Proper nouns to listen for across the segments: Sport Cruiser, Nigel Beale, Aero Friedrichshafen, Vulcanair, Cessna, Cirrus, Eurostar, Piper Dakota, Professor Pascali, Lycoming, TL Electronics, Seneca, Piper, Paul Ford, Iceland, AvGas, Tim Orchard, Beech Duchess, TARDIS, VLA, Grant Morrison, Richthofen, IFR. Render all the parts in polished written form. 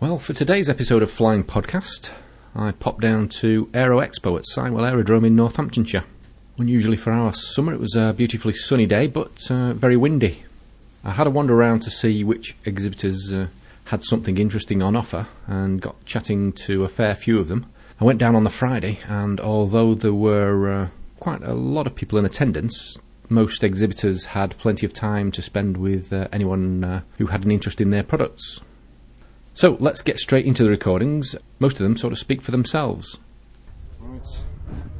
Well, for today's episode of Flying Podcast, I popped down to Aero Expo at Sywell Aerodrome in Northamptonshire. Unusually for our summer, it was a beautifully sunny day, but very windy. I had a wander around to see which exhibitors had something interesting on offer, and got chatting to a fair few of them. I went down on the Friday, and although there were quite a lot of people in attendance, most exhibitors had plenty of time to spend with anyone who had an interest in their products. So let's get straight into the recordings. Most of them sort of speak for themselves. Right.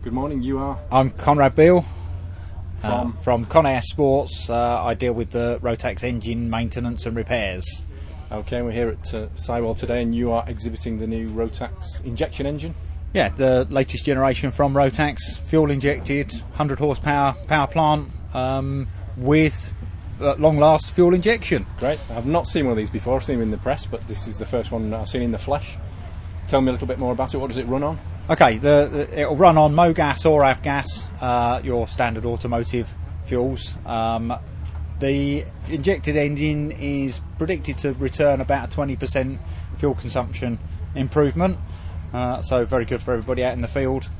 Good morning, you are? I'm Conrad Beale from Conair Sports. I deal with the Rotax engine maintenance and repairs. Okay, we're here at Sywell today, and you are exhibiting the new Rotax injection engine? Yeah, the latest generation from Rotax, fuel injected, 100 horsepower power plant with long last fuel injection. Great. I've not seen one of these before. I've seen them in the press, but this is the first one I've seen in the flesh. Tell me a little bit more about it. What does it run on? Okay, it'll run on MoGas or AvGas, your standard automotive fuels. The injected engine is predicted to return about a 20% fuel consumption improvement, so very good for everybody out in the field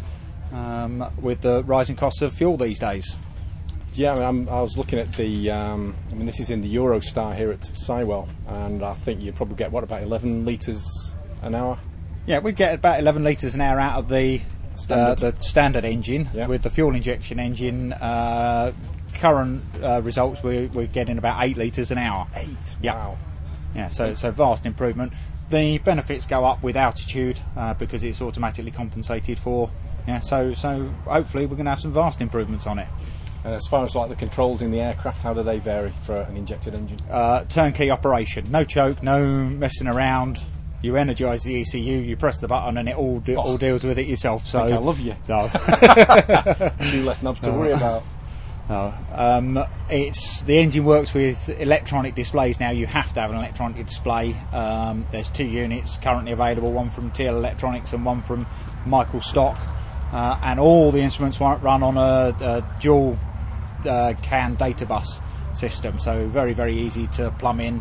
with the rising costs of fuel these days. Yeah, I was looking at the, this is in the Eurostar here at Sywell, and I think you probably get, about 11 litres an hour? Yeah, we get about 11 litres an hour out of the standard engine. Yep. With the fuel injection engine. Current results, we're getting about 8 litres an hour. 8? Yep. Wow. Yeah, so vast improvement. The benefits go up with altitude because it's automatically compensated for. Yeah, so hopefully we're going to have some vast improvements on it. And as far as the controls in the aircraft, how do they vary for an injected engine? Turnkey operation. No choke, no messing around. You energise the ECU, you press the button, and it all deals with it yourself. So I love you. So. A few less knobs to worry about. No. The engine works with electronic displays now. You have to have an electronic display. There's two units currently available, one from TL Electronics and one from Michael Stock. And all the instruments run on a dual CAN data bus system, so very, very easy to plumb in.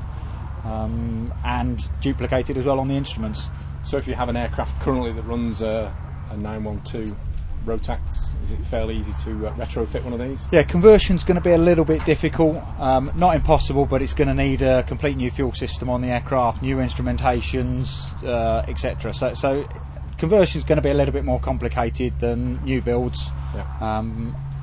And duplicated as well on the instruments. So if you have an aircraft currently that runs a 912 Rotax, is it fairly easy to retrofit one of these? Yeah, conversion's going to be a little bit difficult, not impossible, but it's going to need a complete new fuel system on the aircraft, new instrumentations, etc. So conversion's going to be a little bit more complicated than new builds. Yeah.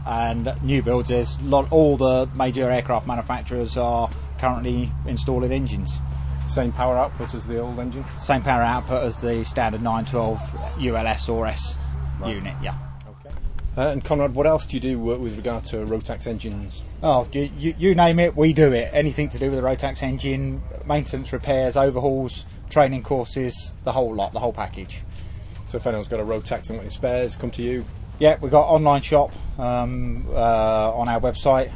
And new builds, all the major aircraft manufacturers are currently installing engines. Same power output as the old engine? Same power output as the standard 912 ULS or S unit, yeah. Okay. And Conrad, what else do you do with regard to Rotax engines? Oh, you name it, we do it. Anything to do with the Rotax engine, maintenance, repairs, overhauls, training courses, the whole lot, the whole package. So if anyone's got a Rotax and got any spares, come to you? Yeah, we've got online shop on our website.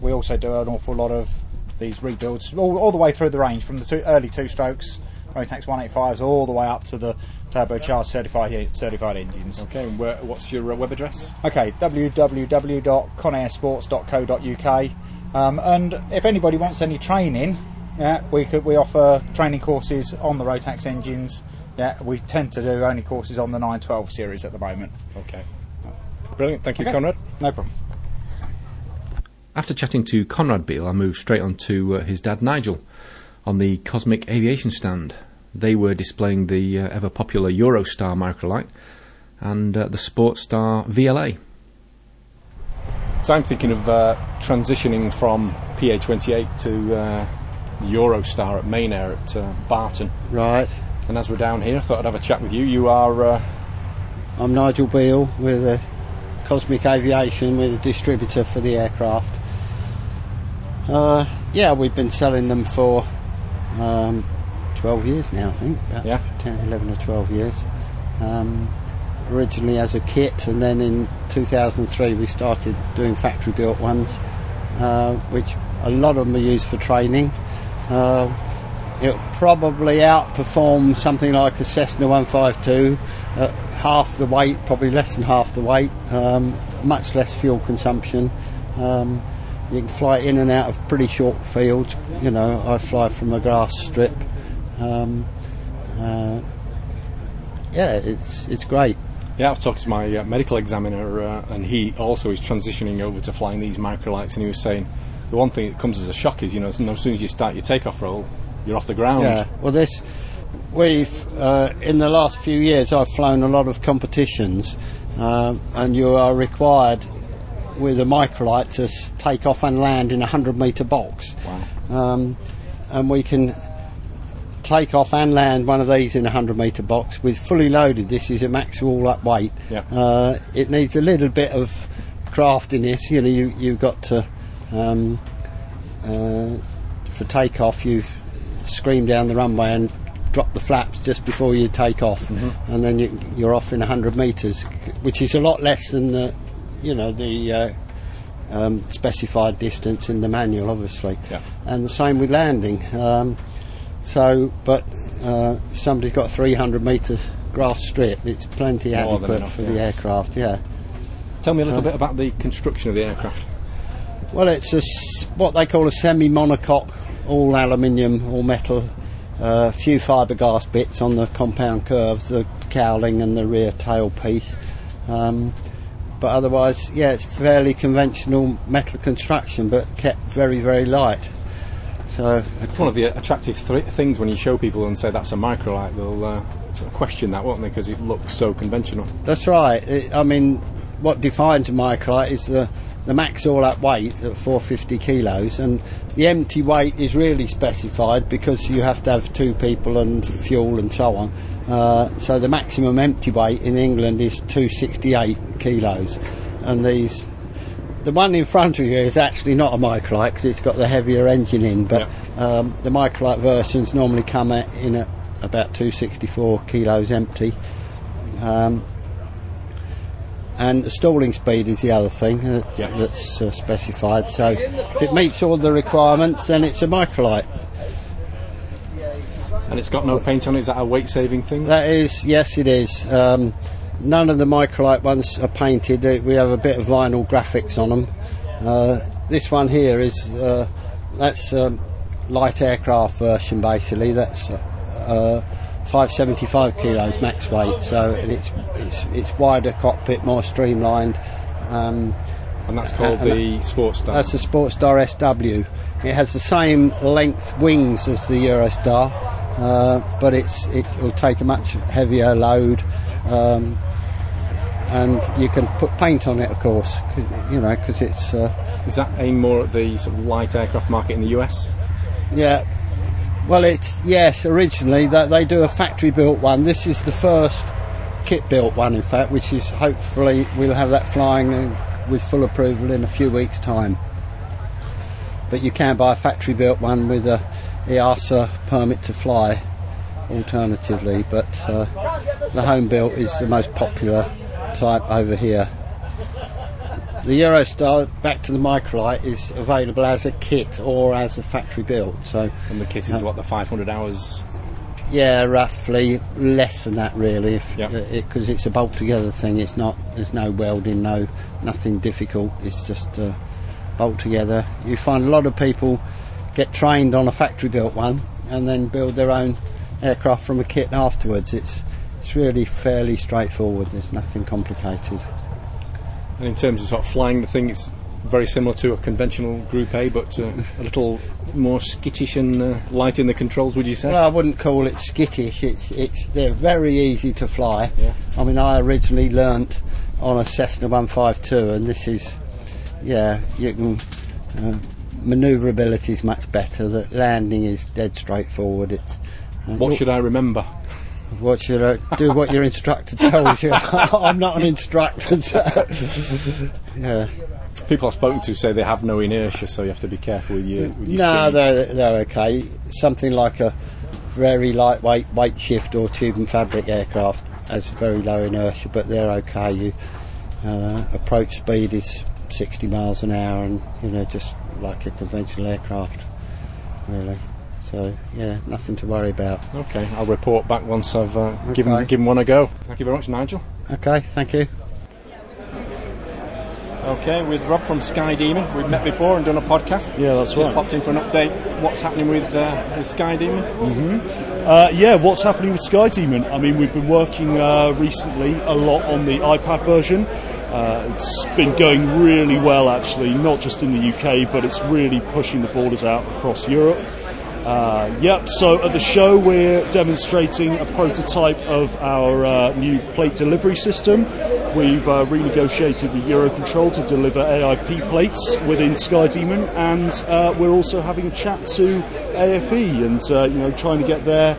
We also do an awful lot of these rebuilds all the way through the range, from the early two-strokes Rotax 185s all the way up to the turbocharged certified engines. Okay, and what's your web address? Okay, www.conairsports.co.uk. And if anybody wants any training, we offer training courses on the Rotax engines. Yeah, we tend to do only courses on the 912 series at the moment. Okay. Brilliant. Thank you, okay. Conrad. No problem. After chatting to Conrad Beale, I moved straight on to his dad Nigel on the Cosmic Aviation stand. They were displaying the ever-popular Eurostar microlight and the Sportstar VLA. So I'm thinking of transitioning from PA 28 to Eurostar at Main Air at Barton. Right. And as we're down here, I thought I'd have a chat with you. You are... I'm Nigel Beale with... Cosmic Aviation, we're the distributor for the aircraft. We've been selling them for 12 years now, I think. About 10, 11 or 12 years. Originally as a kit, and then in 2003 we started doing factory-built ones, which a lot of them are used for training. It'll probably outperform something like a Cessna 152 at half the weight, probably less than half the weight, much less fuel consumption. You can fly in and out of pretty short fields. I fly from a grass strip Yeah, it's great. Yeah, I've talked to my medical examiner, and he also is transitioning over to flying these microlights, and he was saying the one thing that comes as a shock is, you know, as soon as you start your takeoff roll, you're off the ground. Yeah, well, in the last few years, I've flown a lot of competitions, and you are required with a microlight to take off and land in a 100-metre box. Wow. And we can take off and land one of these in a 100-metre box with fully loaded. This is a max all-up weight. Yep. It needs a little bit of craftiness. You know, you've got to for takeoff, you've screamed down the runway and dropped the flaps just before you take off, mm-hmm. and then you're off in 100 metres, which is a lot less than the specified distance in the manual, obviously. Yeah. And the same with landing. So, if somebody's got 300 metre grass strip, it's plenty adequate enough, for the aircraft, yeah. Tell me a little bit about the construction of the aircraft. Well, it's what they call a semi-monocoque, all aluminium, all metal, few fiberglass bits on the compound curves, the cowling and the rear tailpiece. But otherwise, yeah, it's fairly conventional metal construction, but kept very, very light. So it's one of the attractive things when you show people and say that's a microlight, they'll sort of question that, won't they, because it looks so conventional. That's right. I mean, what defines a microlight is the max all-up weight at 450 kilos, and the empty weight is really specified because you have to have two people and fuel and so on. So the maximum empty weight in England is 268 kilos, and these... The one in front of you is actually not a microlight because it's got the heavier engine in, but yeah. The microlight versions normally come in at about 264 kilos empty. And the stalling speed is the other thing that's specified. So if it meets all the requirements, then it's a microlight. And it's got no paint on it. Is that a weight-saving thing? That is, yes, it is. None of the microlight ones are painted. We have a bit of vinyl graphics on them. This one here is that's light aircraft version, basically. That's 575 kilos max weight, so it's wider cockpit, more streamlined. And that's called the Sport Star. That's the Sport Star SW. It has the same length wings as the Eurostar, but it will take a much heavier load. And you can put paint on it, of course, because it's... Is that aimed more at the sort of light aircraft market in the US? Yeah. Well, originally, they do a factory-built one. This is the first kit-built one, in fact, which is hopefully we'll have that flying with full approval in a few weeks' time. But you can buy a factory-built one with a EASA permit to fly, alternatively, but the home built is the most popular type over here. The Eurostar, back to the microlight, is available as a kit or as a factory built. So, and the kit is the 500 hours? Yeah, roughly less than that, really, because it's a bolt together thing. It's not. There's no welding, nothing difficult. It's just bolt together. You find a lot of people get trained on a factory built one and then build their own aircraft from a kit afterwards. It's really fairly straightforward. There's nothing complicated. And in terms of sort of flying the thing, it's very similar to a conventional Group A, but a little more skittish and light in the controls, would you say? Well, I wouldn't call it skittish. They're very easy to fly. Yeah. I mean, I originally learnt on a Cessna 152, and this is, you can... manoeuvrability is much better. The landing is dead straightforward. What should I remember? What should I do? What your instructor tells you. I'm not an instructor. So. Yeah. People I've spoken to say they have no inertia, so you have to be careful with your. No, they're okay. Something like a very lightweight weight shift or tube and fabric aircraft has very low inertia, but they're okay. Approach speed is 60 miles an hour, and just like a conventional aircraft, really. So, nothing to worry about. Okay, I'll report back once I've given one a go. Thank you very much, Nigel. Okay, thank you. Okay, with Rob from Sky Demon. We've met before and done a podcast. Yeah, that's right. Just popped in for an update. What's happening with Sky Demon? Mm-hmm. What's happening with Sky Demon? I mean, we've been working recently a lot on the iPad version. It's been going really well, actually, not just in the UK, but it's really pushing the borders out across Europe. So at the show we're demonstrating a prototype of our new plate delivery system. We've renegotiated with Eurocontrol to deliver AIP plates within Sky Demon, and we're also having a chat to AFE and trying to get their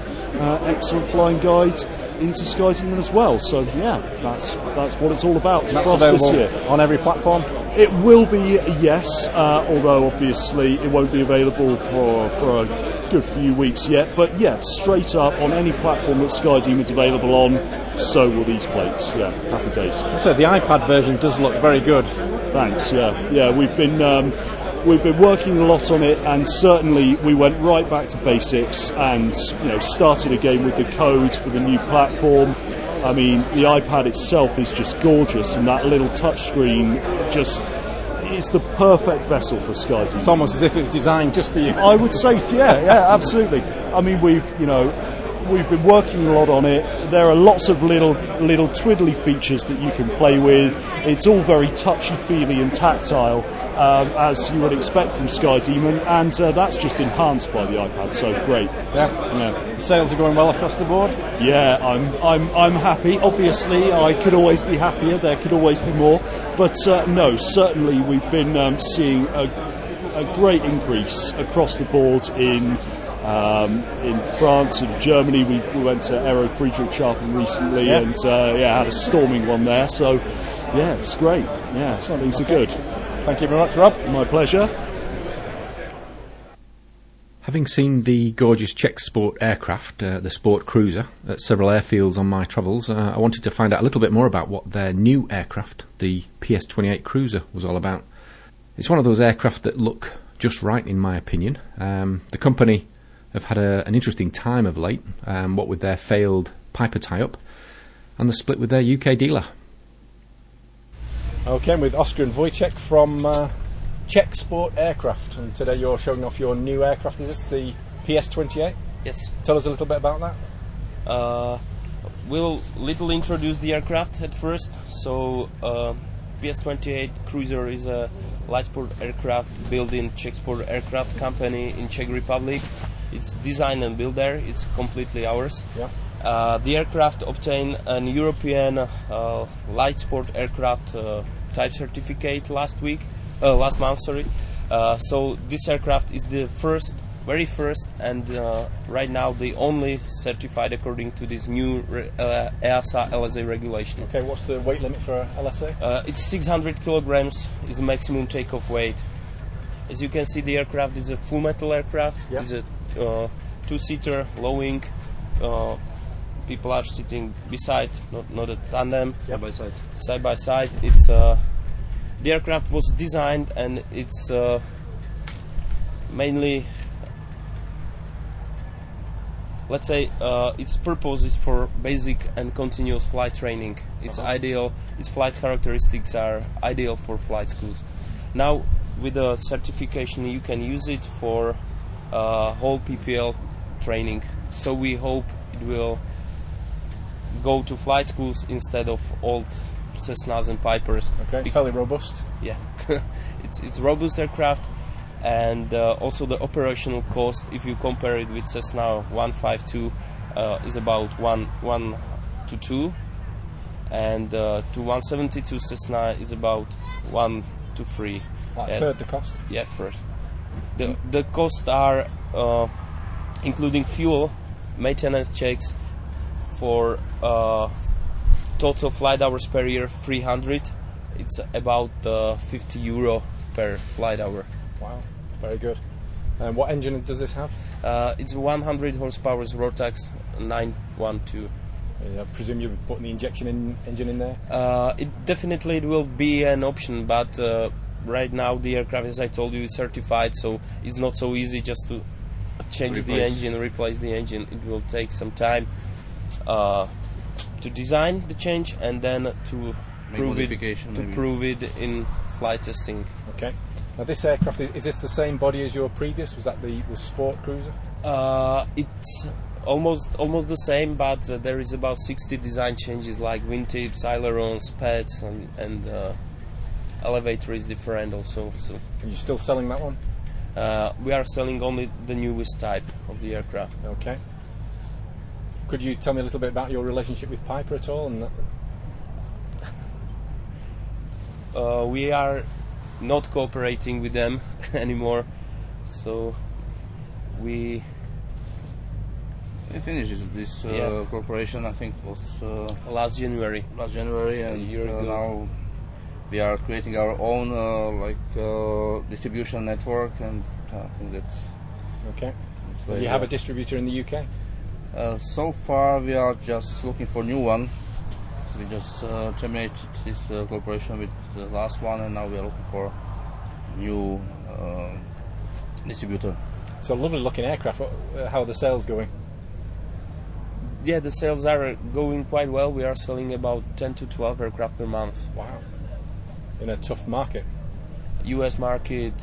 excellent flying guide into Sky Demon as well. So yeah, that's what it's all about. That's available this year on every platform. It will be, yes, although obviously it won't be available for a good few weeks yet. But yeah, straight up on any platform that Sky Demon's available on, so will these plates. Yeah, happy days. So the iPad version does look very good. Thanks. Yeah. We've been working a lot on it, and certainly we went right back to basics and started again with the code for the new platform. I mean, the iPad itself is just gorgeous, and that little touchscreen just is the perfect vessel for Sky Demon. It's almost as if it's designed just for you. I would say, yeah, absolutely. I mean, we've been working a lot on it. There are lots of little twiddly features that you can play with. It's all very touchy-feely and tactile, as you would expect from Sky Demon, and that's just enhanced by the iPad. So great. Yeah. Sales are going well across the board. Yeah, I'm happy. Obviously, I could always be happier. There could always be more, but certainly we've been seeing a great increase across the board in France and Germany. We went to Aero Friedrichshafen recently, and had a storming one there. So, yeah, it's great. Yeah, things are good. Thank you very much, Rob. My pleasure. Having seen the gorgeous Czech Sport Aircraft, the Sport Cruiser, at several airfields on my travels, I wanted to find out a little bit more about what their new aircraft, the PA 28 Cruiser, was all about. It's one of those aircraft that look just right, in my opinion. The company have had an interesting time of late, what with their failed Piper tie-up and the split with their UK dealer. Okay, I'm with Oscar and Wojciech from Czech Sport Aircraft, and today you're showing off your new aircraft. Is this the PS28? Yes. Tell us a little bit about that. We'll little introduce the aircraft at first. So PS28 Cruiser is a light sport aircraft built in Czech Sport Aircraft company in Czech Republic. It's designed and built there. It's completely ours. Yeah. The aircraft obtained an European light sport aircraft type certificate last month. So this aircraft is the very first, and right now the only certified according to this new EASA LSA regulation. Okay, what's the weight limit for LSA? It's 600 kilograms is the maximum takeoff weight. As you can see, the aircraft is a full metal aircraft. Yeah. It's a two-seater, low wing. People are sitting beside, not a tandem. Yeah. Side by side. It's the aircraft was designed, and it's mainly, let's say, its purpose is for basic and continuous flight training. It's ideal. Its flight characteristics are ideal for flight schools. Now, with the certification, you can use it for whole PPL training. So we hope it will go to flight schools instead of old Cessnas and Pipers. Okay, fairly robust. Yeah, it's robust aircraft, and also the operational cost, if you compare it with Cessna 152, is about 1 to 2, and to 172 Cessna is about 1 to 3. Like third the cost? Yeah, third. The costs are including fuel, maintenance checks for total flight hours per year, 300. It's about €50 per flight hour. Wow, very good. And what engine does this have? It's 100 horsepower Rotax 912. I presume you're putting the engine in there? It will be an option, but right now the aircraft, as I told you, is certified, so it's not so easy just to replace the engine. It will take some time to design the change and then to prove it in flight testing. Okay. Now this aircraft, is this the same body as your previous? Was that the Sport Cruiser? It's almost the same, but there is about 60 design changes, like wingtips, ailerons, pads, and elevator is different also. So. Are you still selling that one? We are selling only the newest type of the aircraft. Okay. Could you tell me a little bit about your relationship with Piper at all? And we are not cooperating with them anymore, so we... It finishes this cooperation, I think, was... Last January, and now we are creating our own distribution network, and I think that's... Okay. Do you have a distributor in the UK? So far we are just looking for a new one. We just terminated this cooperation with the last one, and now we are looking for a new distributor. It's a lovely looking aircraft. How are the sales going? Yeah, the sales are going quite well. We are selling about 10 to 12 aircraft per month. Wow. In a tough market. US market,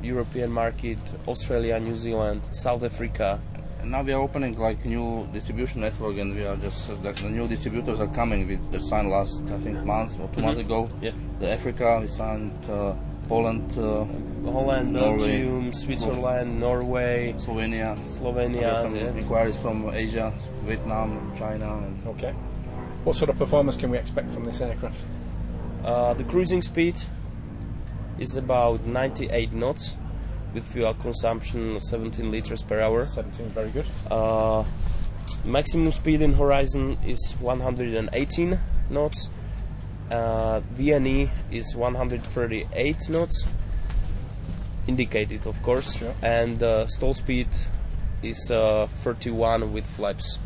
European market, Australia, New Zealand, South Africa. Now we are opening like new distribution network, and we are just the new distributors are coming. We signed last, I think, month or 2 months ago. Yeah. The Africa we signed, Holland, Belgium, Switzerland, Norway, Slovenia. Some inquiries from Asia, Vietnam, China. And okay. What sort of performance can we expect from this aircraft? The cruising speed is about 98 knots. With fuel consumption 17 liters per hour. 17, very good. Maximum speed in horizon is 118 knots. VNE is 138 knots, indicated of course. Sure. And stall speed is 31 with flaps.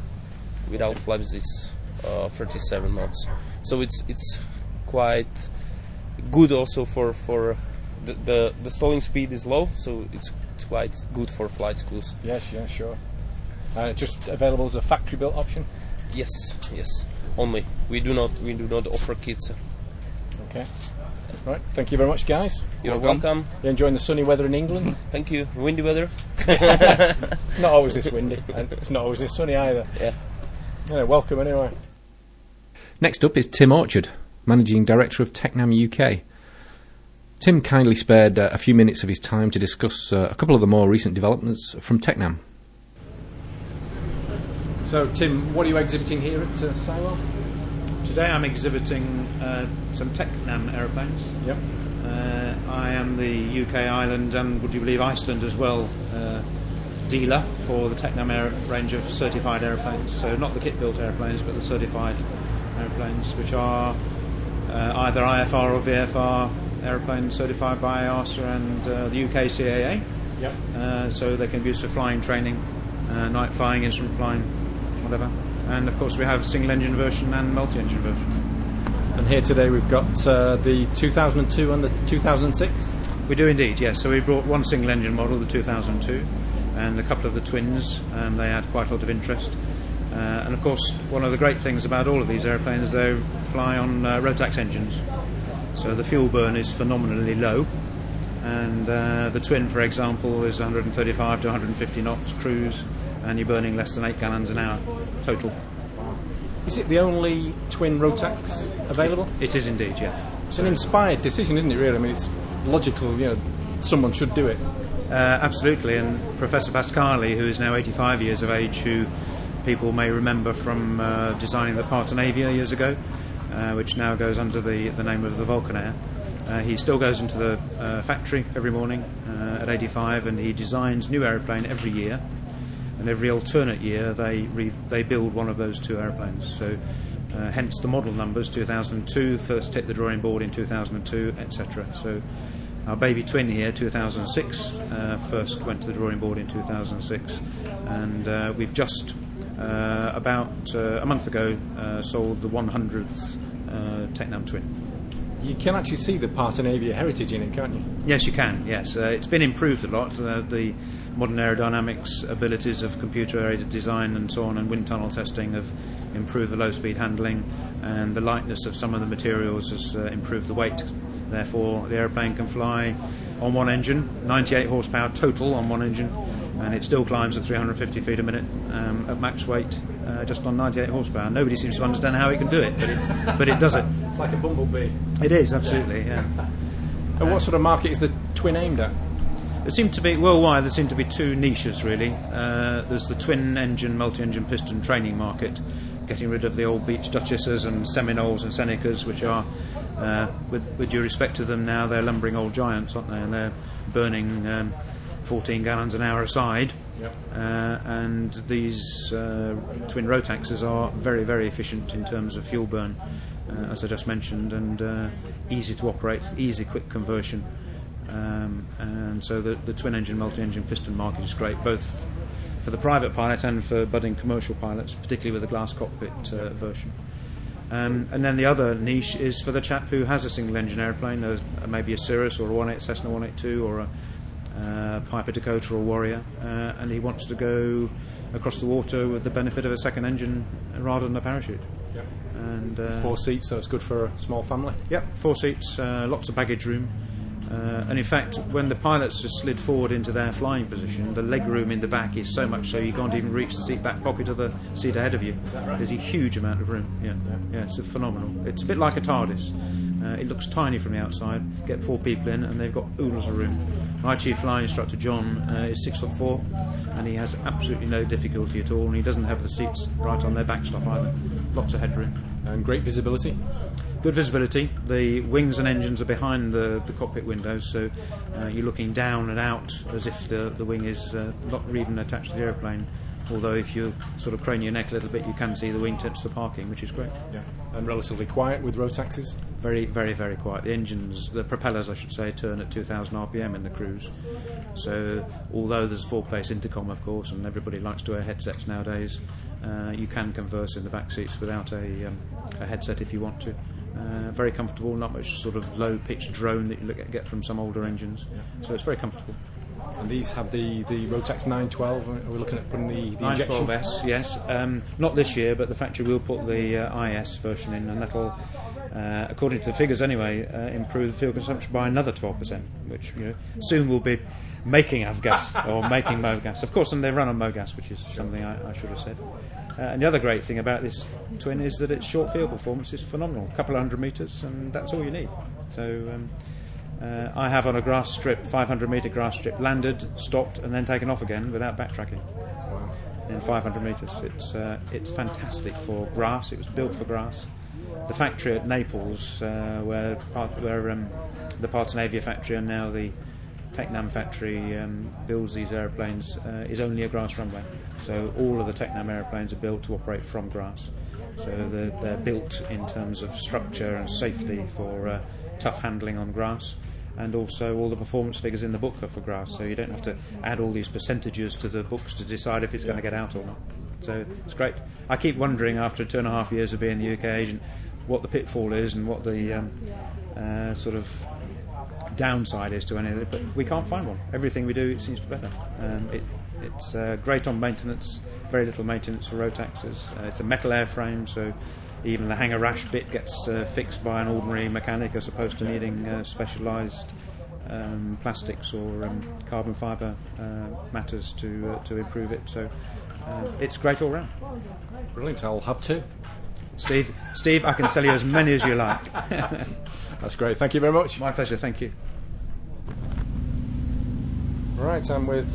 Without flaps is 37 knots. So it's quite good also for the stalling speed is low, so it's quite good for flight schools. Yes, yeah, sure. Just available as a factory-built option. Yes, only. We do not offer kits. Okay. Right. Thank you very much, guys. You're welcome. You're enjoying the sunny weather in England. Thank you. Windy weather. It's not always this windy, and it's not always this sunny either. Yeah. Anyway, welcome anyway. Next up is Tim Orchard, Managing Director of Tecnam UK. Tim kindly spared a few minutes of his time to discuss a couple of the more recent developments from Tecnam. So, Tim, what are you exhibiting here at Sywell? Today I'm exhibiting some Tecnam aeroplanes. Yep. I am the UK, Ireland, and would you believe Iceland as well, dealer for the Tecnam range of certified aeroplanes. So not the kit-built aeroplanes, but the certified aeroplanes, which are either IFR or VFR aeroplanes certified by EASA and the UK CAA. Yep. So they can be used for flying training, night flying, instrument flying, whatever. And of course we have single engine version and multi-engine version. And here today we've got the 2002 and the 2006? We do indeed, yes. So we brought one single engine model, the 2002, and a couple of the twins, and they had quite a lot of interest. And of course one of the great things about all of these aeroplanes is they fly on Rotax engines. So the fuel burn is phenomenally low, and the twin, for example, is 135 to 150 knots cruise, and you're burning less than 8 gallons an hour total. Is it the only twin Rotax available? It is indeed, yeah. It's an inspired decision, isn't it, really? I mean, it's logical, you know, someone should do it. Absolutely, and Professor Pascali, who is now 85 years of age, who people may remember from designing the Partenavia years ago, which now goes under the name of the Vulcanair. He still goes into the factory every morning at 85, and he designs new aeroplane every year, and every alternate year they build one of those two aeroplanes. So hence the model numbers 2002, first hit the drawing board in 2002, etc. So our baby twin here, 2006, first went to the drawing board in 2006, and we've just about a month ago sold the 100th Tecnam twin. You can actually see the Partenavia heritage in it, can't you? Yes, you can, yes. It's been improved a lot. The modern aerodynamics abilities of computer-aided design and so on, and wind tunnel testing have improved the low-speed handling, and the lightness of some of the materials has improved the weight Therefore, the aeroplane can fly on one engine, 98 horsepower total on one engine, and it still climbs at 350 feet a minute at max weight, just on 98 horsepower. Nobody seems to understand how it can do it, but it does it. It's like a bumblebee. It is, absolutely, yeah. And what sort of market is the twin aimed at? There seem to be, worldwide, there seem to be two niches, really. There's the twin-engine, multi-engine piston training market, getting rid of the old Beach Duchesses and Seminoles and Senecas, which are, with due respect to them now, they're lumbering old giants, aren't they? And they're burning 14 gallons an hour a side. Yep. And these twin Rotaxes are very, very efficient in terms of fuel burn, as I just mentioned, and easy to operate, easy, quick conversion. And so the twin-engine, multi-engine piston market is great, both for the private pilot and for budding commercial pilots, particularly with the glass cockpit version. And then the other niche is for the chap who has a single-engine aeroplane, maybe a Cirrus or a Cessna 182 or a Piper Dakota or Warrior, and he wants to go across the water with the benefit of a second engine rather than a parachute. Yep. And 4 seats, so it's good for a small family? Yep, 4 seats, lots of baggage room. And in fact, when the pilots just slid forward into their flying position, the leg room in the back is so much so you can't even reach the seat back pocket of the seat ahead of you. Is that right? There's a huge amount of room. Yeah, it's phenomenal. It's a bit like a TARDIS. It looks tiny from the outside. Get 4 people in, and they've got oodles of room. My chief flying instructor, John, is 6'4", and he has absolutely no difficulty at all, and he doesn't have the seats right on their backstop either. Lots of headroom. And great visibility? Good visibility. The wings and engines are behind the cockpit windows, so you're looking down and out as if the wing is not even attached to the aeroplane. Although if you sort of crane your neck a little bit, you can see the wingtips for parking, which is great. Yeah. And relatively quiet with Rotaxes? Very, very, very quiet. The engines, the propellers, I should say, turn at 2,000 RPM in the cruise. So although there's 4-place intercom, of course, and everybody likes to wear headsets nowadays, you can converse in the back seats without a headset if you want to. Very comfortable, not much sort of low-pitched drone that you get from some older engines. Yeah. So it's very comfortable. And these have the Rotax 912, are we looking at putting the 912S, yes. Not this year, but the factory will put the IS version in, and that'll, according to the figures anyway, improve the fuel consumption by another 12%, which soon will be making AvGas or making MoGas. Of course, and they run on MoGas, which is something I should have said. And the other great thing about this twin is that its short field performance is phenomenal, a couple of 100 metres, and that's all you need. So I have on a grass strip, 500-metre grass strip, landed, stopped, and then taken off again without backtracking. Wow. In 500 metres. It's fantastic for grass. It was built for grass. The factory at Naples, where the Partenavia factory and now the Tecnam factory builds these aeroplanes, is only a grass runway. So all of the Tecnam aeroplanes are built to operate from grass. So they're built in terms of structure and safety for tough handling on grass, and also all the performance figures in the book are for grass, so you don't have to add all these percentages to the books to decide if it's going to get out or not. So it's great. I keep wondering, after 2.5 years of being the UK agent, what the pitfall is and what the sort of downside is to any of it, but we can't find one. Everything we do, it seems to be better. It's great on maintenance, very little maintenance for Rotaxes. It's a metal airframe, so even the hanger rash bit gets fixed by an ordinary mechanic as opposed to needing specialised plastics or carbon fibre matters to improve it. So it's great all round. Brilliant, I'll have two. Steve, I can sell you as many as you like. That's great. Thank you very much. My pleasure. Thank you. Right, I'm with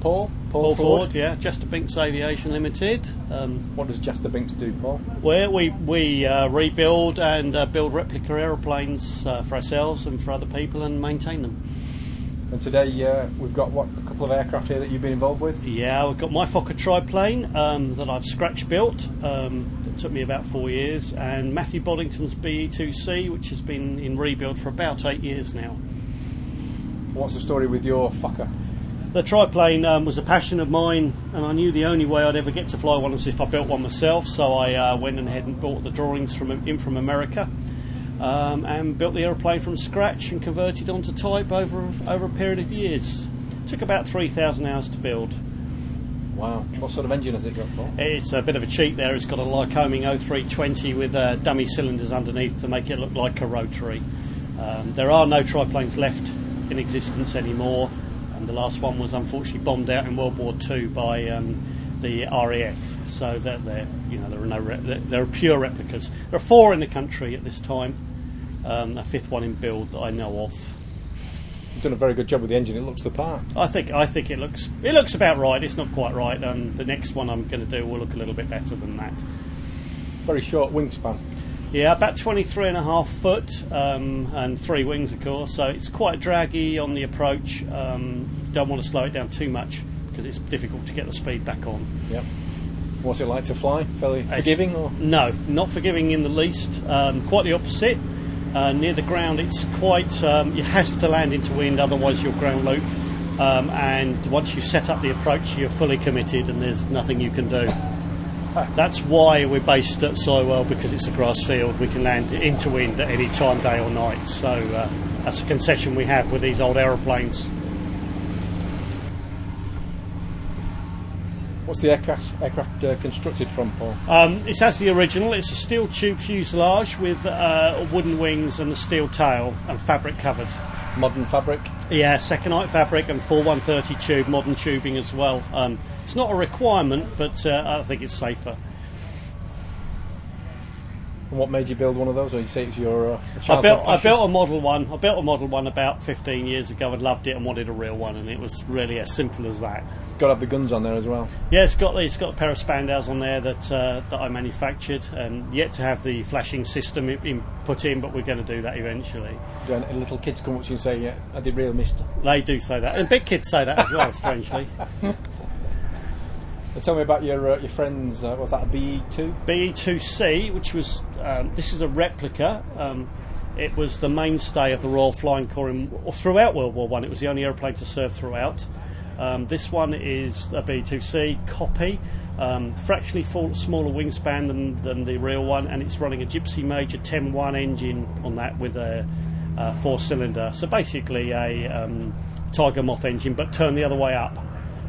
Paul Ford, yeah, Chester Binks Aviation Limited. What does Chester Binks do, Paul? Well, we rebuild and build replica aeroplanes for ourselves and for other people and maintain them. And today we've got a couple of aircraft here that you've been involved with? Yeah, we've got my Fokker triplane that I've scratch built. It took me about 4 years, and Matthew Boddington's BE2C, which has been in rebuild for about 8 years now. What's the story with your Fokker? The triplane was a passion of mine, and I knew the only way I'd ever get to fly one was if I built one myself, so I went ahead and bought the drawings from America. And built the aeroplane from scratch and converted onto type over a period of years. It took about 3,000 hours to build. Wow. What sort of engine has it got, Paul? It's a bit of a cheat there. It's got a Lycoming 0320 with dummy cylinders underneath to make it look like a rotary. There are no triplanes left in existence anymore, and the last one was unfortunately bombed out in World War II by the RAF. So that there are pure replicas. There are four in the country at this time, a fifth one in build that I know of. You've done a very good job with the engine. It looks the part. I think it looks about right. It's not quite right. The next one I'm going to do will look a little bit better than that. Very short wingspan. Yeah, about 23 and a half foot, and three wings, of course, so it's quite draggy on the approach. Don't want to slow it down too much because it's difficult to get the speed back on. Yep. What's it like to fly? Fairly forgiving? Or? No, not forgiving in the least. Quite the opposite. Near the ground, it's quite... you have to land into wind, otherwise you'll ground loop. And once you've set up the approach, you're fully committed and there's nothing you can do. That's why we're based at Sywell, because it's a grass field. We can land into wind at any time, day or night. So that's a concession we have with these old aeroplanes. What's the aircraft constructed from, Paul? It's as the original. It's a steel tube fuselage with wooden wings and a steel tail and fabric covered. Modern fabric? Yeah, Secondite fabric and 4130 tube, modern tubing as well. It's not a requirement, but I think it's safer. And what made you build one of those? Or you say it's your childhood passion? I built a model one about 15 years ago and loved it and wanted a real one, and it was really as simple as that. Got to have the guns on there as well. Yeah, it's got a pair of Spandau's on there that I manufactured, and yet to have the flashing system put in, but we're going to do that eventually. And little kids come up to you and say, yeah, I did real mister. They do say that, and big kids say that as well, strangely. Tell me about your friends. Was that a BE2? BE2C, which was this is a replica. It was the mainstay of the Royal Flying Corps throughout World War I. It was the only aeroplane to serve throughout. This one is a BE2C copy, fractionally smaller wingspan than the real one, and it's running a Gypsy Major 10-1 engine on that with a four-cylinder. So basically a Tiger Moth engine, but turned the other way up,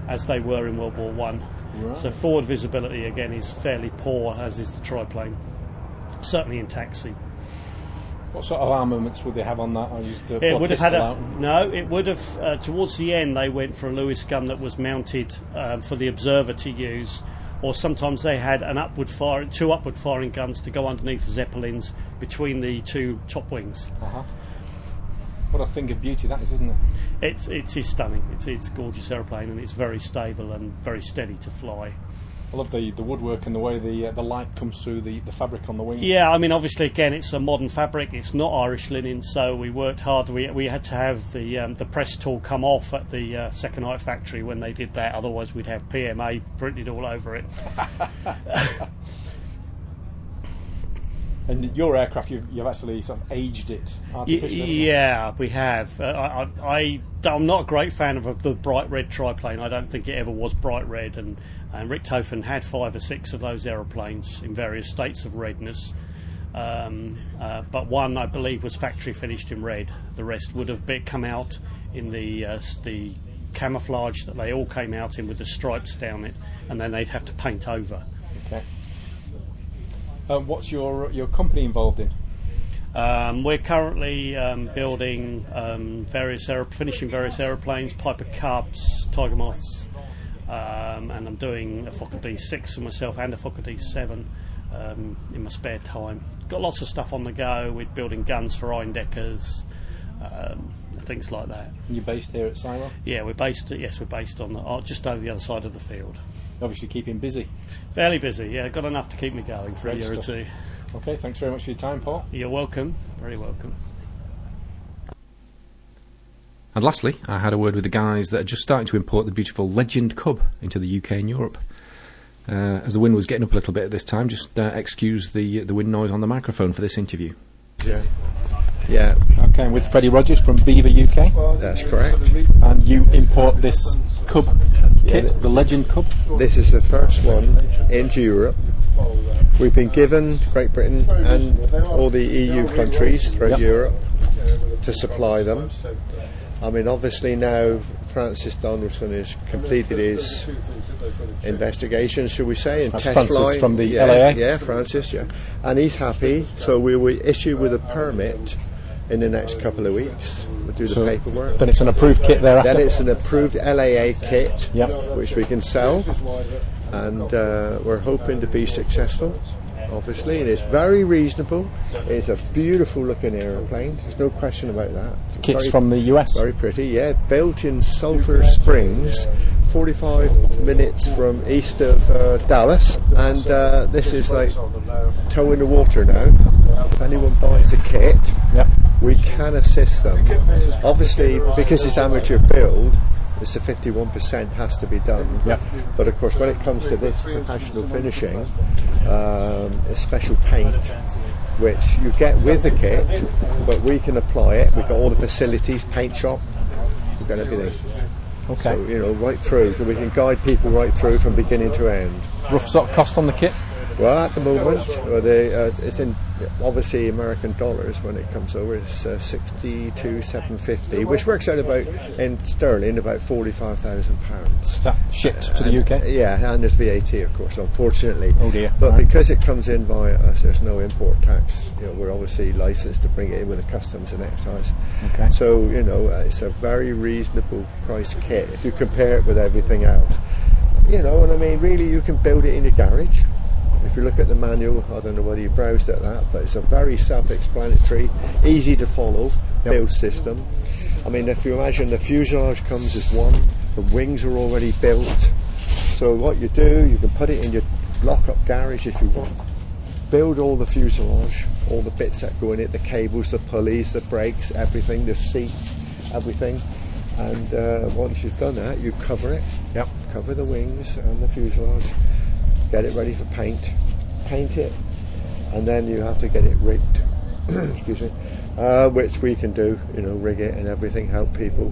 as they were in World War I. Right. So forward visibility again is fairly poor, as is the triplane, certainly in taxi. What sort of armaments would they have on that? I used to it would have had a, no, it would have towards the end they went for a Lewis gun that was mounted for the observer to use, or sometimes they had two upward firing guns to go underneath the Zeppelins between the two top wings. Uh-huh. What a thing of beauty that is, isn't it? It is stunning. It's a gorgeous aeroplane, and it's very stable and very steady to fly. I love the woodwork and the way the light comes through the fabric on the wing. Yeah, I mean, obviously, again, it's a modern fabric. It's not Irish linen, so we worked hard. We had to have the press tool come off at the Secondite factory when they did that. Otherwise, we'd have PMA printed all over it. And your aircraft, you've actually sort of aged it artificially. Yeah, we have. I'm not a great fan of the bright red triplane. I don't think it ever was bright red. And Richthofen had 5 or 6 of those aeroplanes in various states of redness. But one, I believe, was factory finished in red. The rest would have come out in the camouflage that they all came out in with the stripes down it. And then they'd have to paint over. Okay. What's your company involved in? We're currently building finishing various aeroplanes, Piper Cubs, Tiger Moths, and I'm doing a Fokker D6 for myself and a Fokker D7 in my spare time. Got lots of stuff on the go. We're building guns for Eindeckers, things like that. And you're based here at Sywell? Yeah, we're based on just over the other side of the field. Obviously keeping busy. Fairly busy, yeah. Got enough to keep me going for a year or two. Okay, thanks very much for your time, Paul. You're welcome. Very welcome. And lastly, I had a word with the guys that are just starting to import the beautiful Legend Cub into the UK and Europe. As the wind was getting up a little bit at this time, just excuse the wind noise on the microphone for this interview. Yeah. Yeah. Okay, with Freddie Rogers from Beaver UK. That's correct. And you import this Cub kit, the Legend Cub. This is the first one into Europe. We've been given Great Britain and all the EU countries throughout Europe to supply them. I mean, obviously now Francis Donaldson has completed his investigation, shall we say, and test Francis flying. From the LSA. Yeah, Francis, yeah. And he's happy, so we were issued with a permit in the next couple of weeks. We'll do the paperwork. Then it's an approved kit thereafter? Then it's an approved LAA kit, which we can sell, and we're hoping to be successful, obviously, and it's very reasonable. It's a beautiful looking aeroplane, there's no question about that. Kits very, from the US? Very pretty, yeah, built in Sulphur Springs, 45 minutes from east of Dallas, and this is like toe in the water now. If anyone buys a kit, we can assist them. Obviously, because it's amateur build, it's a 51% has to be done. But of course, when it comes to this professional finishing, it's special paint, which you get with the kit, but we can apply it. We've got all the facilities, paint shop, we've got everything. Okay. So, you know, right through, so we can guide people right through from beginning to end. Rough sort of cost on the kit? Well, at the moment, it's in obviously American dollars when it comes over. It's $62,750, which works out about in sterling about £45,000. Is that shipped to the UK? Yeah, and there's VAT, of course, unfortunately. Oh dear! But because it comes in via us, there's no import tax. You know, we're obviously licensed to bring it in with the customs and excise. Okay. So you know, it's a very reasonable price kit if you compare it with everything else. You know, and I mean, really, you can build it in your garage. If you look at the manual, I don't know whether you browsed at that, but it's a very self-explanatory, easy to follow build system. I mean, if you imagine the fuselage comes as one, the wings are already built. So what you do, you can put it in your lock-up garage if you want, build all the fuselage, all the bits that go in it, the cables, the pulleys, the brakes, everything, the seats, everything. And once you've done that, you cover it, cover the wings and the fuselage, get it ready for paint, paint it, and then you have to get it rigged, excuse me, which we can do, you know, rig it and everything, help people,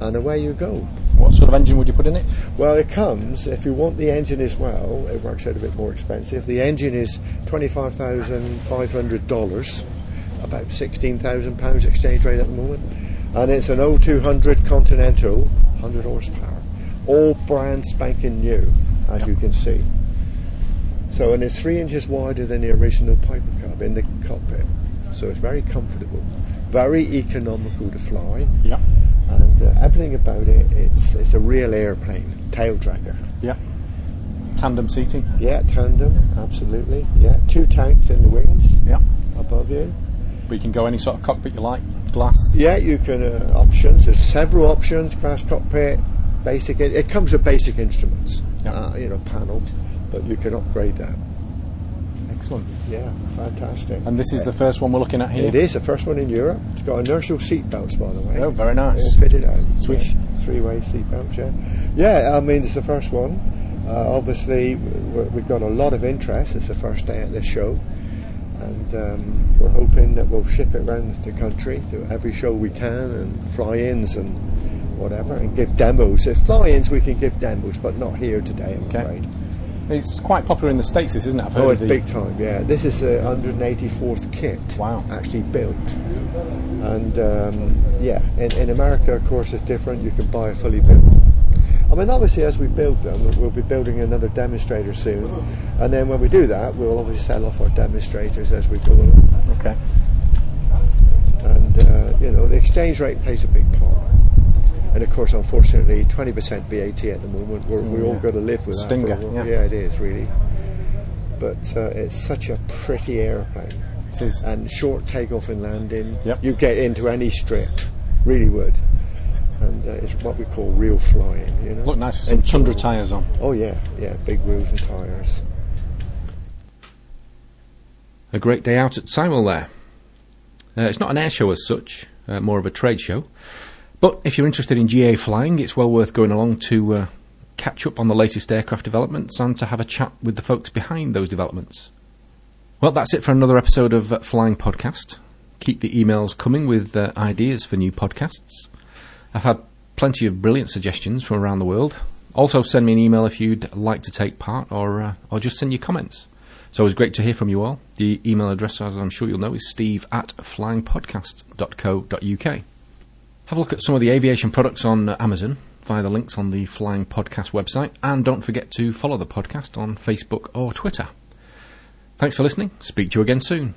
and away you go. What sort of engine would you put in it? Well, it comes, if you want the engine as well, it works out a bit more expensive. The engine is $25,500, about £16,000 exchange rate at the moment, and it's an 0200 Continental, 100 horsepower, all brand spanking new, as you can see. So, and it's 3 inches wider than the original Piper cab in the cockpit. So it's very comfortable, very economical to fly. Yeah. And everything about it, it's a real airplane, tail dragger. Yeah. Tandem seating. Yeah, tandem, absolutely. Yeah, two tanks in the wings. Yeah. Above you. But you can go any sort of cockpit you like, glass. Yeah, you can, options, there's several options, glass cockpit, basic, it comes with basic instruments, you know, panel. But you can upgrade that. Excellent. Yeah, fantastic. And this is the first one we're looking at here? It is, the first one in Europe. It's got inertial seat belts, by the way. Oh, very nice. All fitted out. Swish. Yeah. Three-way seat belts, yeah. Yeah, I mean, it's the first one. Obviously, we've got a lot of interest. It's the first day at this show. And we're hoping that we'll ship it around the country to every show we can, and fly-ins and whatever, and give demos. If fly-ins, we can give demos, but not here today, I'm afraid. It's quite popular in the States, this, isn't it? Oh, it's big time, yeah. This is the 184th kit, actually built. And, yeah, in America, of course, it's different. You can buy a fully built. I mean, obviously, as we build them, we'll be building another demonstrator soon. And then when we do that, we'll obviously sell off our demonstrators as we go along. Okay. And, you know, the exchange rate plays a big part. And of course, unfortunately, 20% VAT at the moment. We're all got to live with that. Stinger, yeah, it is really. But it's such a pretty aeroplane. It is. And short takeoff and landing. Yep. You get into any strip, really would. And it's what we call real flying. You know. Look nice with some Tundra tyres on. Oh yeah, yeah, big wheels and tyres. A great day out at Sywell there. It's not an air show as such, more of a trade show. But if you're interested in GA flying, it's well worth going along to catch up on the latest aircraft developments and to have a chat with the folks behind those developments. Well, that's it for another episode of Flying Podcast. Keep the emails coming with ideas for new podcasts. I've had plenty of brilliant suggestions from around the world. Also, send me an email if you'd like to take part, or just send your comments. It's always great to hear from you all. The email address, as I'm sure you'll know, is steve@flyingpodcast.co.uk. Have a look at some of the aviation products on Amazon via the links on the Flying Podcast website, and don't forget to follow the podcast on Facebook or Twitter. Thanks for listening. Speak to you again soon.